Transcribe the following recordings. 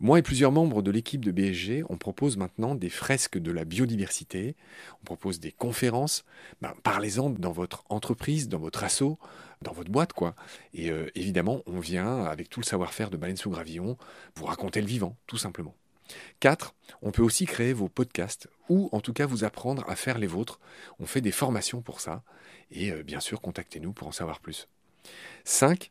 Moi et plusieurs membres de l'équipe de BSG, on propose maintenant des fresques de la biodiversité, on propose des conférences, parlez-en dans votre entreprise, dans votre asso, dans votre boîte, quoi. Et évidemment, on vient, avec tout le savoir-faire de Baleine sous Gravillon, vous raconter le vivant, tout simplement. 4. On peut aussi créer vos podcasts, ou en tout cas vous apprendre à faire les vôtres. On fait des formations pour ça, et bien sûr, contactez-nous pour en savoir plus. 5.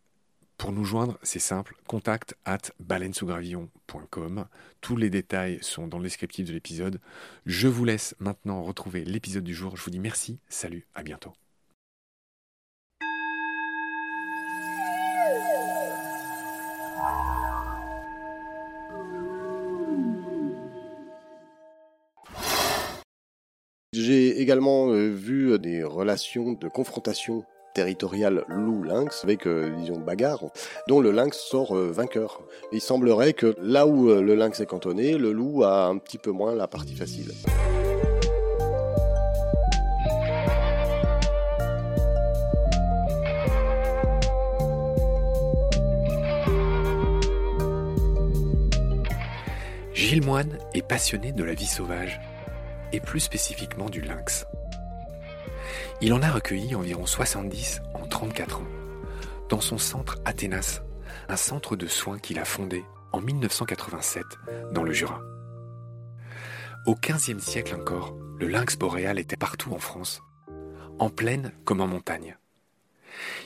Pour nous joindre, c'est simple, contact@baleinesousgravillon.com. Tous les détails sont dans le descriptif de l'épisode. Je vous laisse maintenant retrouver l'épisode du jour. Je vous dis merci, salut, à bientôt. J'ai également vu des relations de confrontation territorial loup-lynx avec, disons, bagarre, dont le lynx sort vainqueur. Il semblerait que là où le lynx est cantonné, le loup a un petit peu moins la partie facile. Gilles Moine est passionné de la vie sauvage, et plus spécifiquement du lynx. Il en a recueilli environ 70 en 34 ans, dans son centre Athénas, un centre de soins qu'il a fondé en 1987 dans le Jura. Au XVe siècle encore, le lynx boréal était partout en France, en plaine comme en montagne.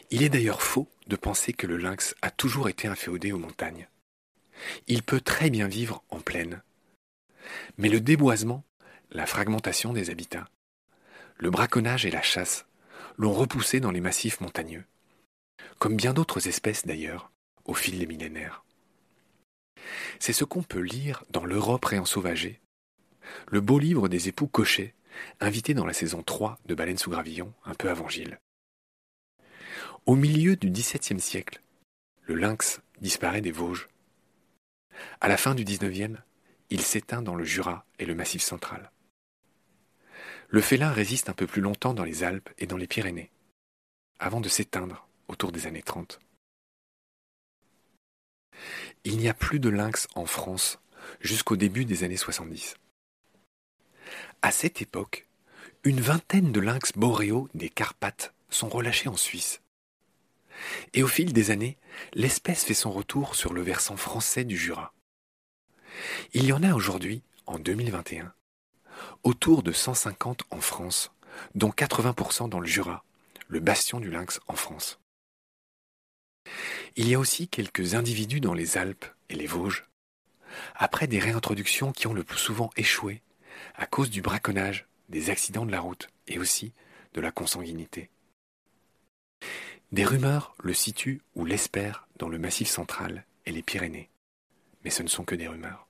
Il est d'ailleurs faux de penser que le lynx a toujours été inféodé aux montagnes. Il peut très bien vivre en plaine. Mais le déboisement, la fragmentation des habitats, le braconnage et la chasse l'ont repoussé dans les massifs montagneux, comme bien d'autres espèces d'ailleurs, au fil des millénaires. C'est ce qu'on peut lire dans L'Europe réensauvagée, le beau livre des époux Cochet, invité dans la saison 3 de Baleine sous Gravillon, un peu avant Gilles. Au milieu du XVIIe siècle, le lynx disparaît des Vosges. À la fin du XIXe, il s'éteint dans le Jura et le Massif central. Le félin résiste un peu plus longtemps dans les Alpes et dans les Pyrénées, avant de s'éteindre autour des années 30. Il n'y a plus de lynx en France jusqu'au début des années 70. À cette époque, une vingtaine de lynx boréaux des Carpates sont relâchés en Suisse. Et au fil des années, l'espèce fait son retour sur le versant français du Jura. Il y en a aujourd'hui, en 2021, autour de 150 en France, dont 80% dans le Jura, le bastion du lynx en France. Il y a aussi quelques individus dans les Alpes et les Vosges, après des réintroductions qui ont le plus souvent échoué à cause du braconnage, des accidents de la route et aussi de la consanguinité. Des rumeurs le situent ou l'espèrent dans le Massif central et les Pyrénées, mais ce ne sont que des rumeurs.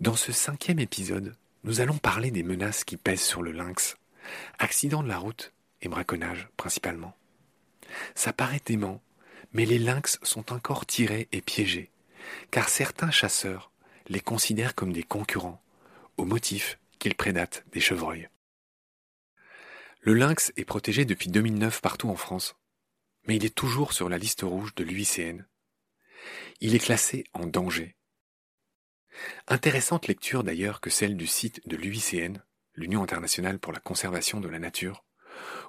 Dans ce 5e épisode, nous allons parler des menaces qui pèsent sur le lynx, accidents de la route et braconnage principalement. Ça paraît dément, Mais les lynx sont encore tirés et piégés, car certains chasseurs les considèrent comme des concurrents, au motif qu'ils prédatent des chevreuils. Le lynx est protégé depuis 2009 partout en France, mais il est toujours sur la liste rouge de l'UICN. Il est classé en danger. Intéressante lecture d'ailleurs que celle du site de l'UICN, l'Union internationale pour la conservation de la nature,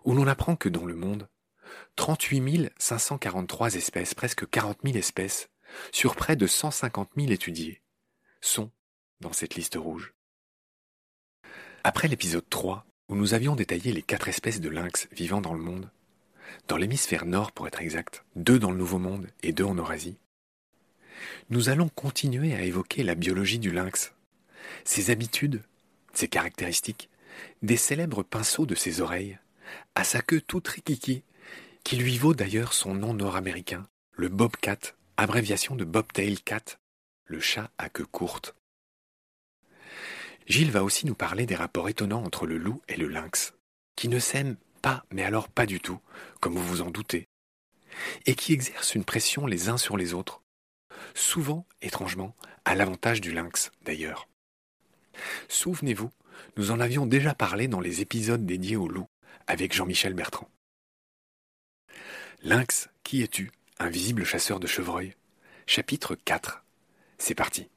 où l'on apprend que dans le monde, 38 543 espèces, presque 40 000 espèces, sur près de 150 000 étudiées, sont dans cette liste rouge. Après l'épisode 3, où nous avions détaillé les 4 espèces de lynx vivant dans le monde, dans l'hémisphère nord pour être exact, 2 dans le Nouveau Monde et 2 en Eurasie, nous allons continuer à évoquer la biologie du lynx, ses habitudes, ses caractéristiques, des célèbres pinceaux de ses oreilles, à sa queue toute rikiki, qui lui vaut d'ailleurs son nom nord-américain, le bobcat, abréviation de bobtail cat, le chat à queue courte. Gilles va aussi nous parler des rapports étonnants entre le loup et le lynx, qui ne s'aiment pas, mais alors pas du tout, comme vous vous en doutez, et qui exercent une pression les uns sur les autres, souvent, étrangement, à l'avantage du lynx d'ailleurs. Souvenez-vous, nous en avions déjà parlé dans les épisodes dédiés au loup, avec Jean-Michel Bertrand. Lynx, qui es-tu, invisible chasseur de chevreuils? Chapitre 4. C'est parti.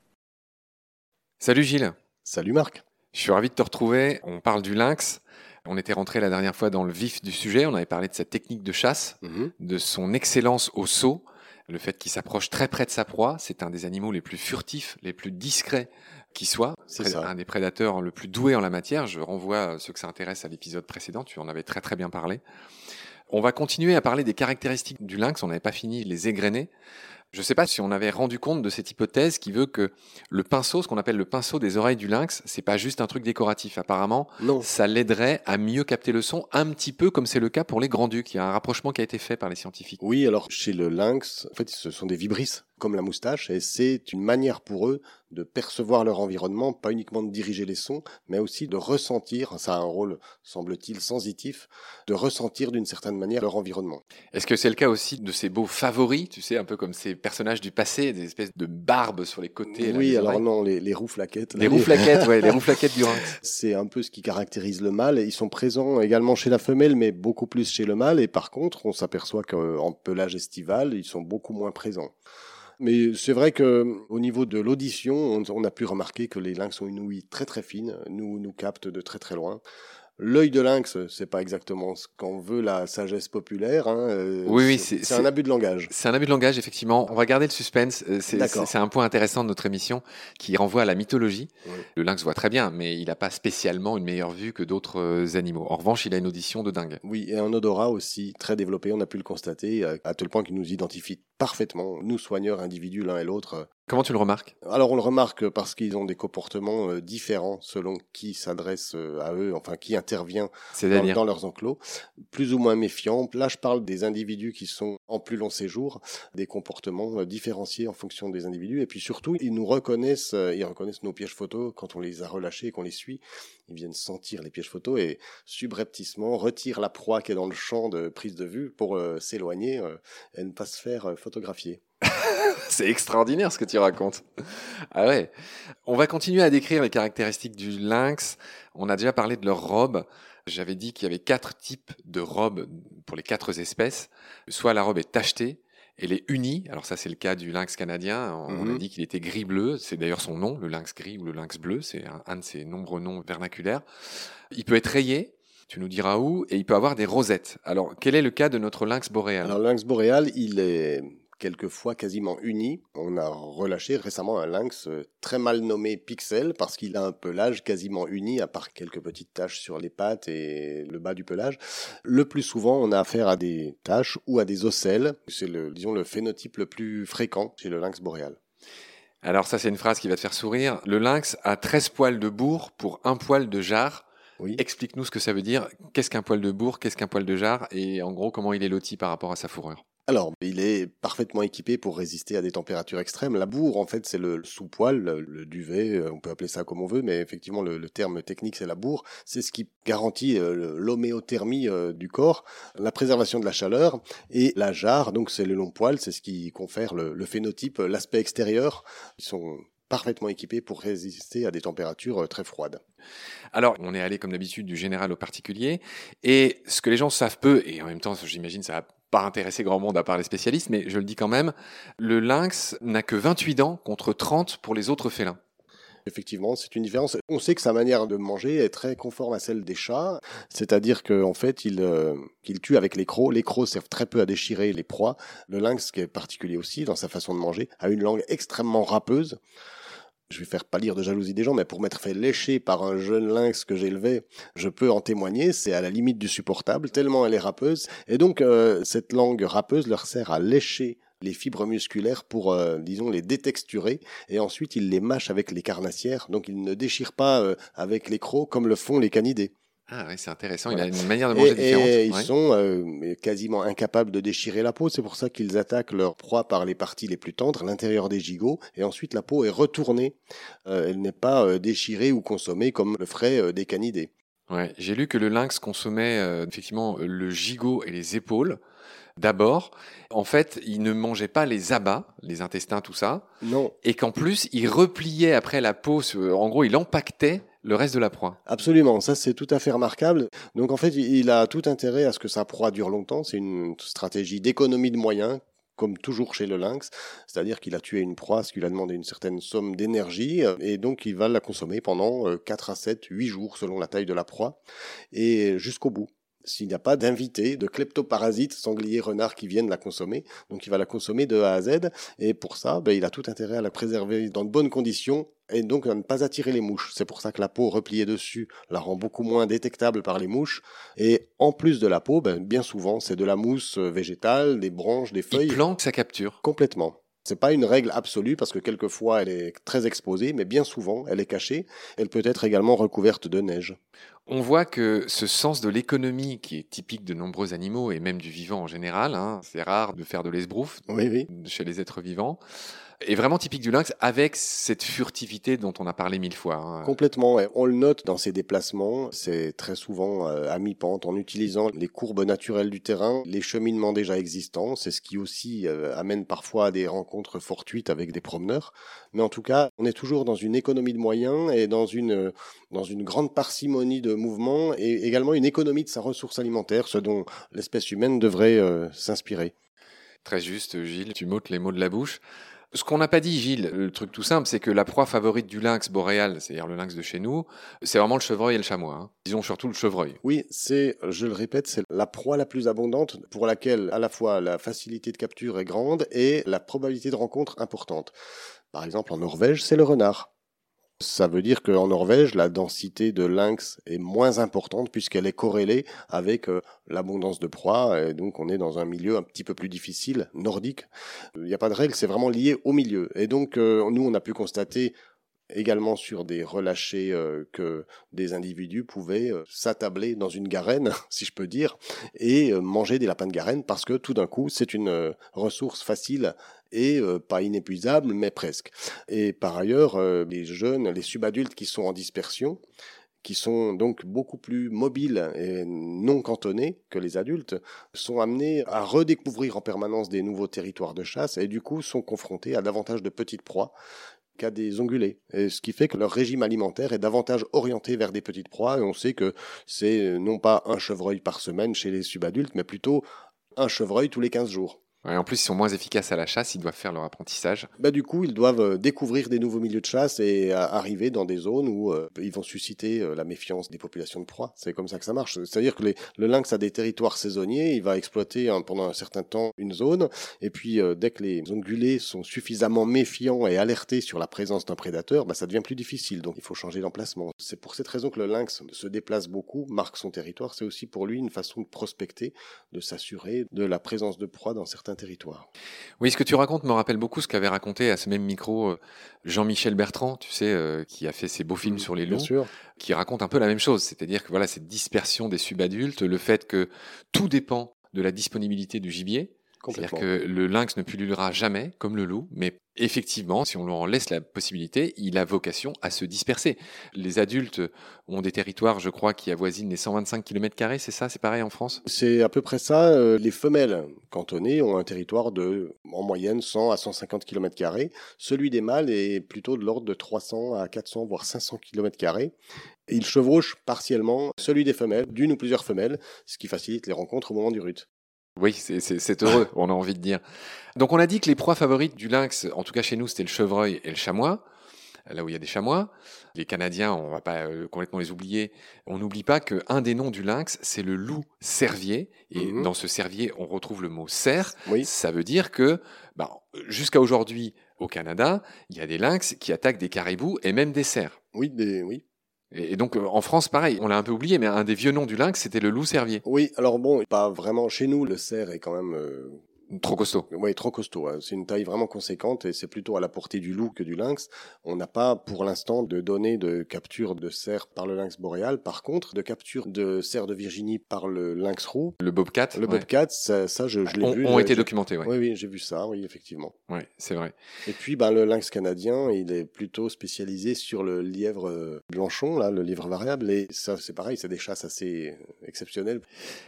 Salut Gilles. Salut Marc. Je suis ravi de te retrouver. On parle du lynx. On était rentré la dernière fois dans le vif du sujet. On avait parlé de sa technique de chasse, de son excellence au saut. Le fait qu'il s'approche très près de sa proie, c'est un des animaux les plus furtifs, les plus discrets qui soit. C'est un des prédateurs le plus doué en la matière. Je renvoie ceux que ça intéresse à l'épisode précédent. Tu en avais très très bien parlé. On va continuer à parler des caractéristiques du lynx. On n'avait pas fini de les égrener. Je ne sais pas si on avait rendu compte de cette hypothèse qui veut que le pinceau, ce qu'on appelle le pinceau des oreilles du lynx, c'est pas juste un truc décoratif. Apparemment, non. Ça l'aiderait à mieux capter le son, un petit peu comme c'est le cas pour les grands-ducs. Il y a un rapprochement qui a été fait par les scientifiques. Oui, alors chez le lynx, en fait, ce sont des vibrisses, comme la moustache, et c'est une manière pour eux de percevoir leur environnement, pas uniquement de diriger les sons, mais aussi de ressentir, ça a un rôle, semble-t-il, sensitif, de ressentir d'une certaine manière leur environnement. Est-ce que c'est le cas aussi de ces beaux favoris, tu sais, un peu comme ces personnages du passé, des espèces de barbes sur les côtés? Oui, là, alors non, les rouflaquettes. Les rouflaquettes, ouais, les rouflaquettes du lynx. C'est un peu ce qui caractérise le mâle, et ils sont présents également chez la femelle, mais beaucoup plus chez le mâle, et par contre, on s'aperçoit qu'en pelage estival, ils sont beaucoup moins présents. Mais c'est vrai qu'au niveau de l'audition, on a pu remarquer que les lynx ont une ouïe très très fine, nous captent de très très loin. L'œil de lynx, c'est pas exactement ce qu'en veut la sagesse populaire. Oui, c'est un abus de langage. C'est un abus de langage, effectivement. On va garder le suspense. C'est un point intéressant de notre émission qui renvoie à la mythologie. Oui. Le lynx voit très bien, mais il n'a pas spécialement une meilleure vue que d'autres animaux. En revanche, il a une audition de dingue. Oui, et un odorat aussi très développé. On a pu le constater à tel point qu'il nous identifie parfaitement, nous soigneurs individus l'un et l'autre. Comment tu le remarques ? Alors on le remarque parce qu'ils ont des comportements différents selon qui s'adresse à eux, enfin qui intervient dans leurs enclos, plus ou moins méfiants. Là je parle des individus qui sont en plus long séjour, des comportements différenciés en fonction des individus. Et puis surtout, ils nous reconnaissent, ils reconnaissent nos pièges photos quand on les a relâchés et qu'on les suit. Ils viennent sentir les pièges photos et subrepticement retirent la proie qui est dans le champ de prise de vue pour s'éloigner et ne pas se faire photographier. C'est extraordinaire ce que tu racontes. Ah ouais. On va continuer à décrire les caractéristiques du lynx. On a déjà parlé de leurs robes. J'avais dit qu'il y avait 4 types de robes pour les 4 espèces. Soit la robe est tachetée, elle est unie. Alors ça, c'est le cas du lynx canadien. On a dit qu'il était gris-bleu. C'est d'ailleurs son nom, le lynx gris ou le lynx bleu. C'est un de ses nombreux noms vernaculaires. Il peut être rayé. Tu nous diras où. Et il peut avoir des rosettes. Alors, quel est le cas de notre lynx boréal ? Alors, le lynx boréal, il est quelquefois quasiment unis. On a relâché récemment un lynx très mal nommé Pixel parce qu'il a un pelage quasiment uni à part quelques petites taches sur les pattes et le bas du pelage. Le plus souvent, on a affaire à des taches ou à des ocelles. C'est le phénotype le plus fréquent chez le lynx boréal. Alors ça, c'est une phrase qui va te faire sourire. Le lynx a 13 poils de bourre pour 1 poil de jarre. Oui. Explique-nous ce que ça veut dire. Qu'est-ce qu'un poil de bourre ? Qu'est-ce qu'un poil de jarre ? Et en gros, comment il est loti par rapport à sa fourrure ? Alors, il est parfaitement équipé pour résister à des températures extrêmes. La bourre, en fait, c'est le sous-poil, le duvet, on peut appeler ça comme on veut, mais effectivement, le terme technique, c'est la bourre. C'est ce qui garantit l'homéothermie du corps, la préservation de la chaleur, et la jarre, donc c'est le long poil, c'est ce qui confère le phénotype, l'aspect extérieur. Ils sont parfaitement équipés pour résister à des températures très froides. Alors, on est allé, comme d'habitude, du général au particulier, et ce que les gens savent peu, et en même temps, j'imagine, ça a pas intéressé grand monde à part les spécialistes, mais je le dis quand même, le lynx n'a que 28 dents contre 30 pour les autres félins. Effectivement, c'est une différence. On sait que sa manière de manger est très conforme à celle des chats, c'est-à-dire qu'en fait, il tue avec les crocs. Les crocs servent très peu à déchirer les proies. Le lynx, qui est particulier aussi dans sa façon de manger, a une langue extrêmement râpeuse. Je vais faire pâlir de jalousie des gens, mais pour m'être fait lécher par un jeune lynx que j'élevais, je peux en témoigner, c'est à la limite du supportable, tellement elle est râpeuse. Et donc, cette langue râpeuse leur sert à lécher les fibres musculaires pour, disons, les détexturer. Et ensuite, ils les mâchent avec les carnassières, donc ils ne déchirent pas avec les crocs comme le font les canidés. Ah oui, c'est intéressant, il a une manière de manger différente. Et ils sont quasiment incapables de déchirer la peau, c'est pour ça qu'ils attaquent leur proie par les parties les plus tendres, l'intérieur des gigots, et ensuite la peau est retournée, elle n'est pas déchirée ou consommée comme le feraient des canidés. Ouais, j'ai lu que le lynx consommait effectivement le gigot et les épaules. D'abord, en fait, il ne mangeait pas les abats, les intestins, tout ça. Non. Et qu'en plus, il repliait après la peau, en gros, il empaquetait le reste de la proie. Absolument, ça c'est tout à fait remarquable. Donc en fait, il a tout intérêt à ce que sa proie dure longtemps. C'est une stratégie d'économie de moyens, comme toujours chez le lynx. C'est-à-dire qu'il a tué une proie, ce qui lui a demandé une certaine somme d'énergie. Et donc, il va la consommer pendant 4 à 7, 8 jours, selon la taille de la proie. Et jusqu'au bout. S'il n'y a pas d'invités, de kleptoparasites, sangliers, renards qui viennent la consommer. Donc il va la consommer de A à Z. Et pour ça, il a tout intérêt à la préserver dans de bonnes conditions et donc à ne pas attirer les mouches. C'est pour ça que la peau repliée dessus la rend beaucoup moins détectable par les mouches. Et en plus de la peau, bien souvent, c'est de la mousse végétale, des branches, des feuilles. Il plante sa capture. Complètement. C'est pas une règle absolue parce que quelquefois elle est très exposée, mais bien souvent elle est cachée. Elle peut être également recouverte de neige. On voit que ce sens de l'économie qui est typique de nombreux animaux et même du vivant en général, c'est rare de faire de l'esbrouf chez les êtres vivants, est vraiment typique du lynx avec cette furtivité dont on a parlé 1000 fois. Complètement, ouais. On le note dans ses déplacements, c'est très souvent à mi-pente en utilisant les courbes naturelles du terrain, les cheminements déjà existants, c'est ce qui aussi amène parfois à des rencontres fortuites avec des promeneurs. Mais en tout cas, on est toujours dans une économie de moyens et dans une grande parcimonie de mouvements et également une économie de sa ressource alimentaire, ce dont l'espèce humaine devrait s'inspirer. Très juste, Gilles, tu m'ôtes les mots de la bouche. Ce qu'on n'a pas dit, Gilles, le truc tout simple, c'est que la proie favorite du lynx boréal, c'est-à-dire le lynx de chez nous, c'est vraiment le chevreuil et le chamois. Disons surtout le chevreuil. Oui, je le répète, c'est la proie la plus abondante pour laquelle à la fois la facilité de capture est grande et la probabilité de rencontre importante. Par exemple, en Norvège, c'est le renard. Ça veut dire qu'en Norvège, la densité de lynx est moins importante puisqu'elle est corrélée avec l'abondance de proies. Et donc, on est dans un milieu un petit peu plus difficile, nordique. Il n'y a pas de règle, c'est vraiment lié au milieu. Et donc, nous, on a pu constater également sur des relâchés que des individus pouvaient s'attabler dans une garenne, si je peux dire, et manger des lapins de garenne parce que tout d'un coup, c'est une ressource facile et pas inépuisable, mais presque. Et par ailleurs, les jeunes, les subadultes qui sont en dispersion, qui sont donc beaucoup plus mobiles et non cantonnés que les adultes, sont amenés à redécouvrir en permanence des nouveaux territoires de chasse et du coup sont confrontés à davantage de petites proies qu'à des ongulés. Et ce qui fait que leur régime alimentaire est davantage orienté vers des petites proies. Et on sait que c'est non pas un chevreuil par semaine chez les subadultes, mais plutôt un chevreuil tous les 15 jours. Ouais, en plus, ils sont moins efficaces à la chasse, ils doivent faire leur apprentissage. Du coup, ils doivent découvrir des nouveaux milieux de chasse et arriver dans des zones où ils vont susciter la méfiance des populations de proies. C'est comme ça que ça marche. C'est-à-dire que le lynx a des territoires saisonniers, il va exploiter pendant un certain temps une zone. Et puis, dès que les ongulés sont suffisamment méfiants et alertés sur la présence d'un prédateur, ça devient plus difficile. Donc, il faut changer d'emplacement. C'est pour cette raison que le lynx se déplace beaucoup, marque son territoire. C'est aussi pour lui une façon de prospecter, de s'assurer de la présence de proies dans certains territoire. Oui, ce que tu racontes me rappelle beaucoup ce qu'avait raconté à ce même micro Jean-Michel Bertrand, tu sais, qui a fait ses beaux films sur les loups, qui raconte un peu la même chose, c'est-à-dire que voilà, cette dispersion des subadultes, le fait que tout dépend de la disponibilité du gibier, C'est-à-dire que le lynx ne pullulera jamais comme le loup, mais effectivement, si on lui en laisse la possibilité, il a vocation à se disperser. Les adultes ont des territoires, je crois, qui avoisinent les 125 km², c'est ça? C'est pareil en France? C'est à peu près ça. Les femelles cantonnées ont un territoire de, en moyenne, 100 à 150 km². Celui des mâles est plutôt de l'ordre de 300 à 400, voire 500 km². Ils chevauchent partiellement celui des femelles, d'une ou plusieurs femelles, ce qui facilite les rencontres au moment du rut. Oui, c'est heureux, on a envie de dire. Donc on a dit que les proies favorites du lynx, en tout cas chez nous, c'était le chevreuil et le chamois, là où il y a des chamois. Les Canadiens, on ne va pas complètement les oublier. On n'oublie pas qu'un des noms du lynx, c'est le loup cervier. Et dans ce cervier, on retrouve le mot cerf. Oui. Ça veut dire que jusqu'à aujourd'hui, au Canada, il y a des lynx qui attaquent des caribous et même des cerfs. Oui. Et donc, en France, pareil, on l'a un peu oublié, mais un des vieux noms du lynx, c'était le loup cervier. Oui, alors bon, pas vraiment chez nous, le cerf est quand même... Trop costaud. Oui, trop costaud. C'est une taille vraiment conséquente et c'est plutôt à la portée du loup que du lynx. On n'a pas, pour l'instant, de données de capture de cerf par le lynx boréal. Par contre, de capture de cerf de Virginie par le lynx roux. Le bobcat. Bobcat, ça je l'ai vu. Ont été documentés, oui. Oui, j'ai vu ça, oui, effectivement. Oui, c'est vrai. Et puis, le lynx canadien, il est plutôt spécialisé sur le lièvre blanchon, le lièvre variable. Et ça, c'est pareil, c'est des chasses assez exceptionnelles.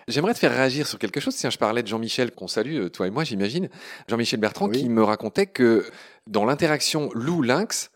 J'aimerais te faire réagir sur quelque chose. Tiens, je parlais de Jean-Michel, qu'on salue, toi et moi, j'imagine, Jean-Michel Bertrand, qui me racontait que dans l'interaction loup-lynx,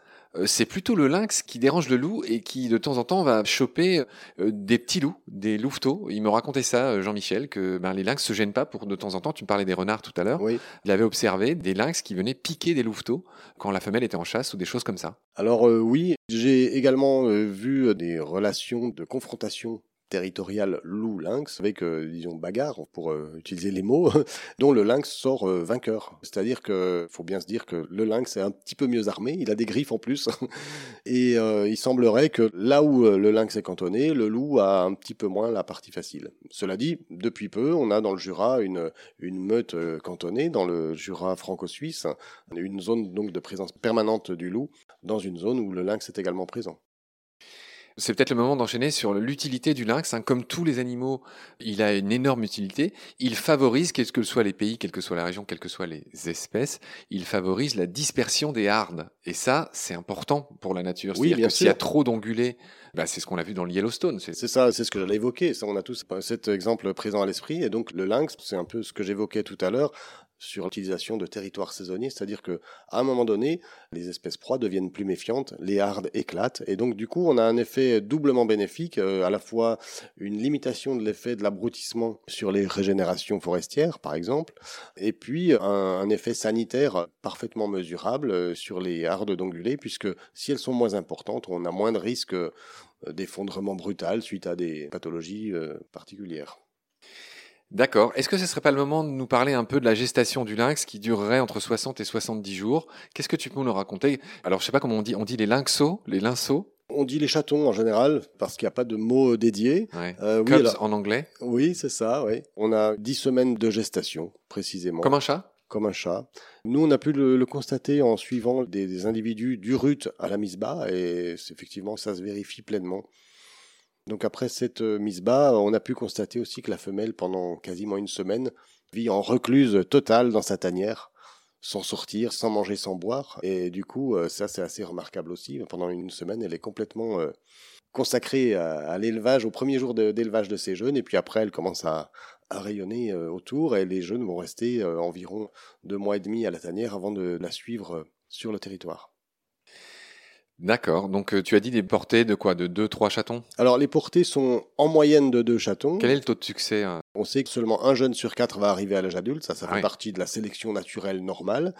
c'est plutôt le lynx qui dérange le loup et qui, de temps en temps, va choper des petits loups, des louveteaux. Il me racontait ça, Jean-Michel, que les lynx se gênent pas pour, de temps en temps, tu me parlais des renards tout à l'heure, il avait observé des lynx qui venaient piquer des louveteaux quand la femelle était en chasse ou des choses comme ça. Alors oui, j'ai également vu des relations de confrontation territorial loup-lynx, avec, disons, bagarre, pour utiliser les mots, dont le lynx sort vainqueur. C'est-à-dire qu'il faut bien se dire que le lynx est un petit peu mieux armé, il a des griffes en plus, et il semblerait que là où le lynx est cantonné, le loup a un petit peu moins la partie facile. Cela dit, depuis peu, on a dans le Jura une meute cantonnée, dans le Jura franco-suisse, une zone donc de présence permanente du loup, dans une zone où le lynx est également présent. C'est peut-être le moment d'enchaîner sur l'utilité du lynx. Comme tous les animaux, il a une énorme utilité. Il favorise, quels que soient les pays, quelle que soit la région, quelles que soient les espèces, il favorise la dispersion des hardes. Et ça, c'est important pour la nature. Oui, c'est-à-dire que s'il y a trop d'ongulés, c'est ce qu'on a vu dans le Yellowstone. C'est ça, c'est ce que j'allais évoquer. Ça, on a tous cet exemple présent à l'esprit. Et donc, le lynx, c'est un peu ce que j'évoquais tout à l'heure sur l'utilisation de territoires saisonniers, c'est-à-dire qu'à un moment donné, les espèces proies deviennent plus méfiantes, les hardes éclatent, et donc du coup, on a un effet doublement bénéfique, à la fois une limitation de l'effet de l'abrutissement sur les régénérations forestières, par exemple, et puis un effet sanitaire parfaitement mesurable sur les hardes d'ongulés, puisque si elles sont moins importantes, on a moins de risques d'effondrement brutal suite à des pathologies particulières. D'accord. Est-ce que ce ne serait pas le moment de nous parler un peu de la gestation du lynx qui durerait entre 60 et 70 jours? Qu'est-ce que tu peux nous raconter? Alors, je ne sais pas comment on dit. On dit les lynxos, les lynxos? On dit les chatons en général, parce qu'il n'y a pas de mot dédié. Ouais. Cubs en anglais? Oui, c'est ça. Oui. On a 10 semaines de gestation, précisément. Comme un chat? Comme un chat. Nous, on a pu le constater en suivant des individus du rut à la mise bas, et effectivement, ça se vérifie pleinement. Donc après cette mise bas, on a pu constater aussi que la femelle, pendant quasiment une semaine, vit en recluse totale dans sa tanière, sans sortir, sans manger, sans boire. Et du coup, ça c'est assez remarquable aussi. Pendant une semaine, elle est complètement consacrée à l'élevage, au premier jour d'élevage de ses jeunes. Et puis après, elle commence à rayonner autour. Et les jeunes vont rester environ 2 mois et demi à la tanière avant de la suivre sur le territoire. D'accord. Donc, tu as dit des portées de quoi? De 2-3 chatons? Alors, les portées sont en moyenne de 2 chatons. Quel est le taux de succès? On sait que seulement 1 jeune sur 4 va arriver à l'âge adulte. Ça fait partie de la sélection naturelle normale.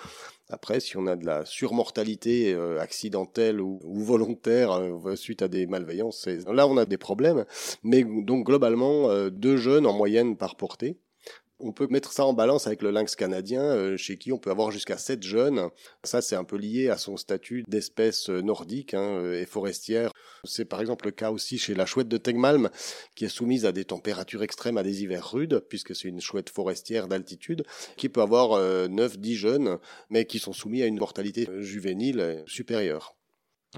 Après, si on a de la surmortalité accidentelle ou volontaire suite à des malveillances, là, on a des problèmes. Mais donc, globalement, 2 jeunes en moyenne par portée. On peut mettre ça en balance avec le lynx canadien, chez qui on peut avoir jusqu'à 7 jeunes. Ça, c'est un peu lié à son statut d'espèce nordique et forestière. C'est par exemple le cas aussi chez la chouette de Tegmalm, qui est soumise à des températures extrêmes, à des hivers rudes, puisque c'est une chouette forestière d'altitude, qui peut avoir 9-10 jeunes, mais qui sont soumis à une mortalité juvénile supérieure.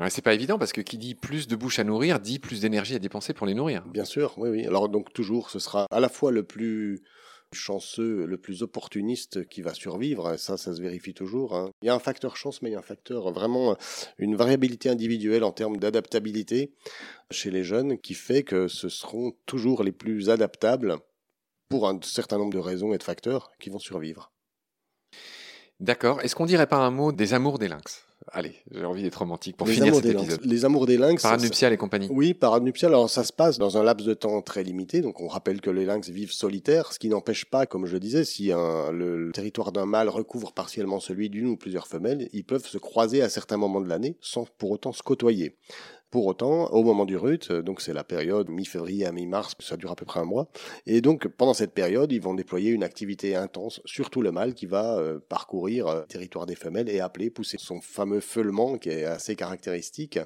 Ouais, c'est pas évident parce que qui dit plus de bouche à nourrir, dit plus d'énergie à dépenser pour les nourrir. Bien sûr, oui. Alors donc toujours, ce sera à la fois le plus chanceux, le plus opportuniste qui va survivre. Ça se vérifie toujours. Hein. Il y a un facteur chance, mais il y a un facteur vraiment, une variabilité individuelle en termes d'adaptabilité chez les jeunes qui fait que ce seront toujours les plus adaptables pour un certain nombre de raisons et de facteurs qui vont survivre. D'accord. Est-ce qu'on dirait pas un mot des amours des lynx ? Allez, j'ai envie d'être romantique pour finir cet épisode. Les amours des lynx. Parade nuptiale et compagnie. Oui, parade nuptiale. Alors, ça se passe dans un laps de temps très limité. Donc, on rappelle que les lynx vivent solitaires, ce qui n'empêche pas, comme je disais, si le territoire d'un mâle recouvre partiellement celui d'une ou plusieurs femelles, ils peuvent se croiser à certains moments de l'année sans pour autant se côtoyer. Pour autant, au moment du rut, donc c'est la période mi-février à mi-mars, ça dure à peu près un mois, et donc pendant cette période, ils vont déployer une activité intense, surtout le mâle qui va parcourir le territoire des femelles et appeler, pousser son fameux feulement qui est assez caractéristique,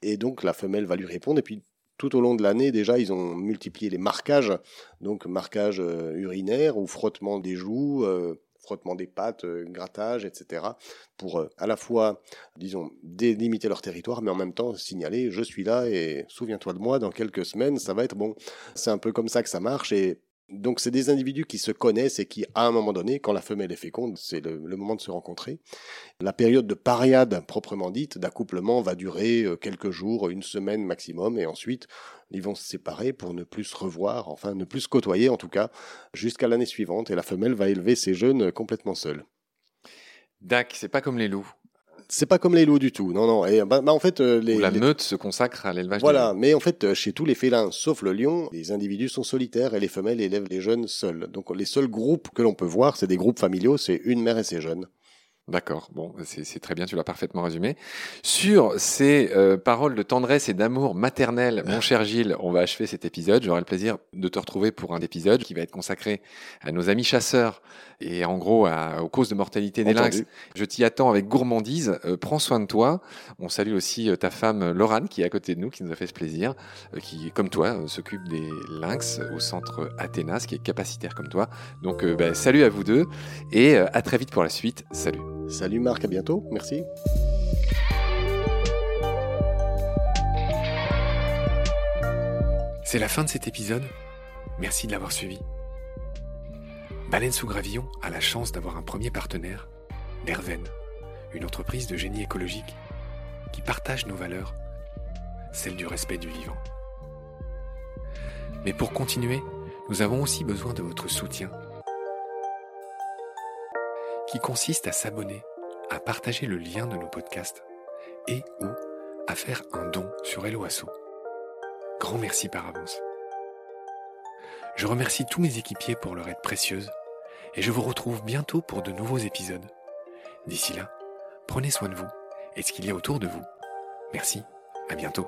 et donc la femelle va lui répondre, et puis tout au long de l'année, déjà, ils ont multiplié les marquages, donc marquage urinaire ou frottement des joues, frottement des pattes, grattage, etc. pour à la fois, disons, délimiter leur territoire, mais en même temps signaler « je suis là et souviens-toi de moi, dans quelques semaines, ça va être bon ». C'est un peu comme ça que ça marche. Et donc, c'est des individus qui se connaissent et qui, à un moment donné, quand la femelle est féconde, c'est le moment de se rencontrer. La période de pariade, proprement dite, d'accouplement, va durer quelques jours, une semaine maximum, et ensuite, ils vont se séparer pour ne plus se revoir, enfin, ne plus se côtoyer, en tout cas, jusqu'à l'année suivante, et la femelle va élever ses jeunes complètement seule. Dac, c'est pas comme les loups. C'est pas comme les loups du tout, non, non. Et en fait, où la meute se consacre à l'élevage. Voilà, des mais en fait, chez tous les félins, sauf le lion, les individus sont solitaires et les femelles élèvent les jeunes seuls. Donc, les seuls groupes que l'on peut voir, c'est des groupes familiaux, c'est une mère et ses jeunes. D'accord, bon, c'est très bien, tu l'as parfaitement résumé. Sur ces paroles de tendresse et d'amour maternel, mon cher Gilles, on va achever cet épisode. J'aurai le plaisir de te retrouver pour un épisode qui va être consacré à nos amis chasseurs et en gros aux causes de mortalité des lynx. Je t'y attends avec gourmandise, prends soin de toi. On salue aussi ta femme Laurane qui est à côté de nous, qui nous a fait ce plaisir, qui, comme toi, s'occupe des lynx au centre Athénas, qui est capacitaire comme toi. Donc salut à vous deux et à très vite pour la suite, salut. Salut Marc, à bientôt, merci. C'est la fin de cet épisode, merci de l'avoir suivi. Baleine sous Gravillon a la chance d'avoir un premier partenaire, Derven, une entreprise de génie écologique qui partage nos valeurs, celle du respect du vivant. Mais pour continuer, nous avons aussi besoin de votre soutien, qui consiste à s'abonner, à partager le lien de nos podcasts et ou à faire un don sur Hello Asso. Grand merci par avance. Je remercie tous mes équipiers pour leur aide précieuse et je vous retrouve bientôt pour de nouveaux épisodes. D'ici là, prenez soin de vous et de ce qu'il y a autour de vous. Merci, à bientôt.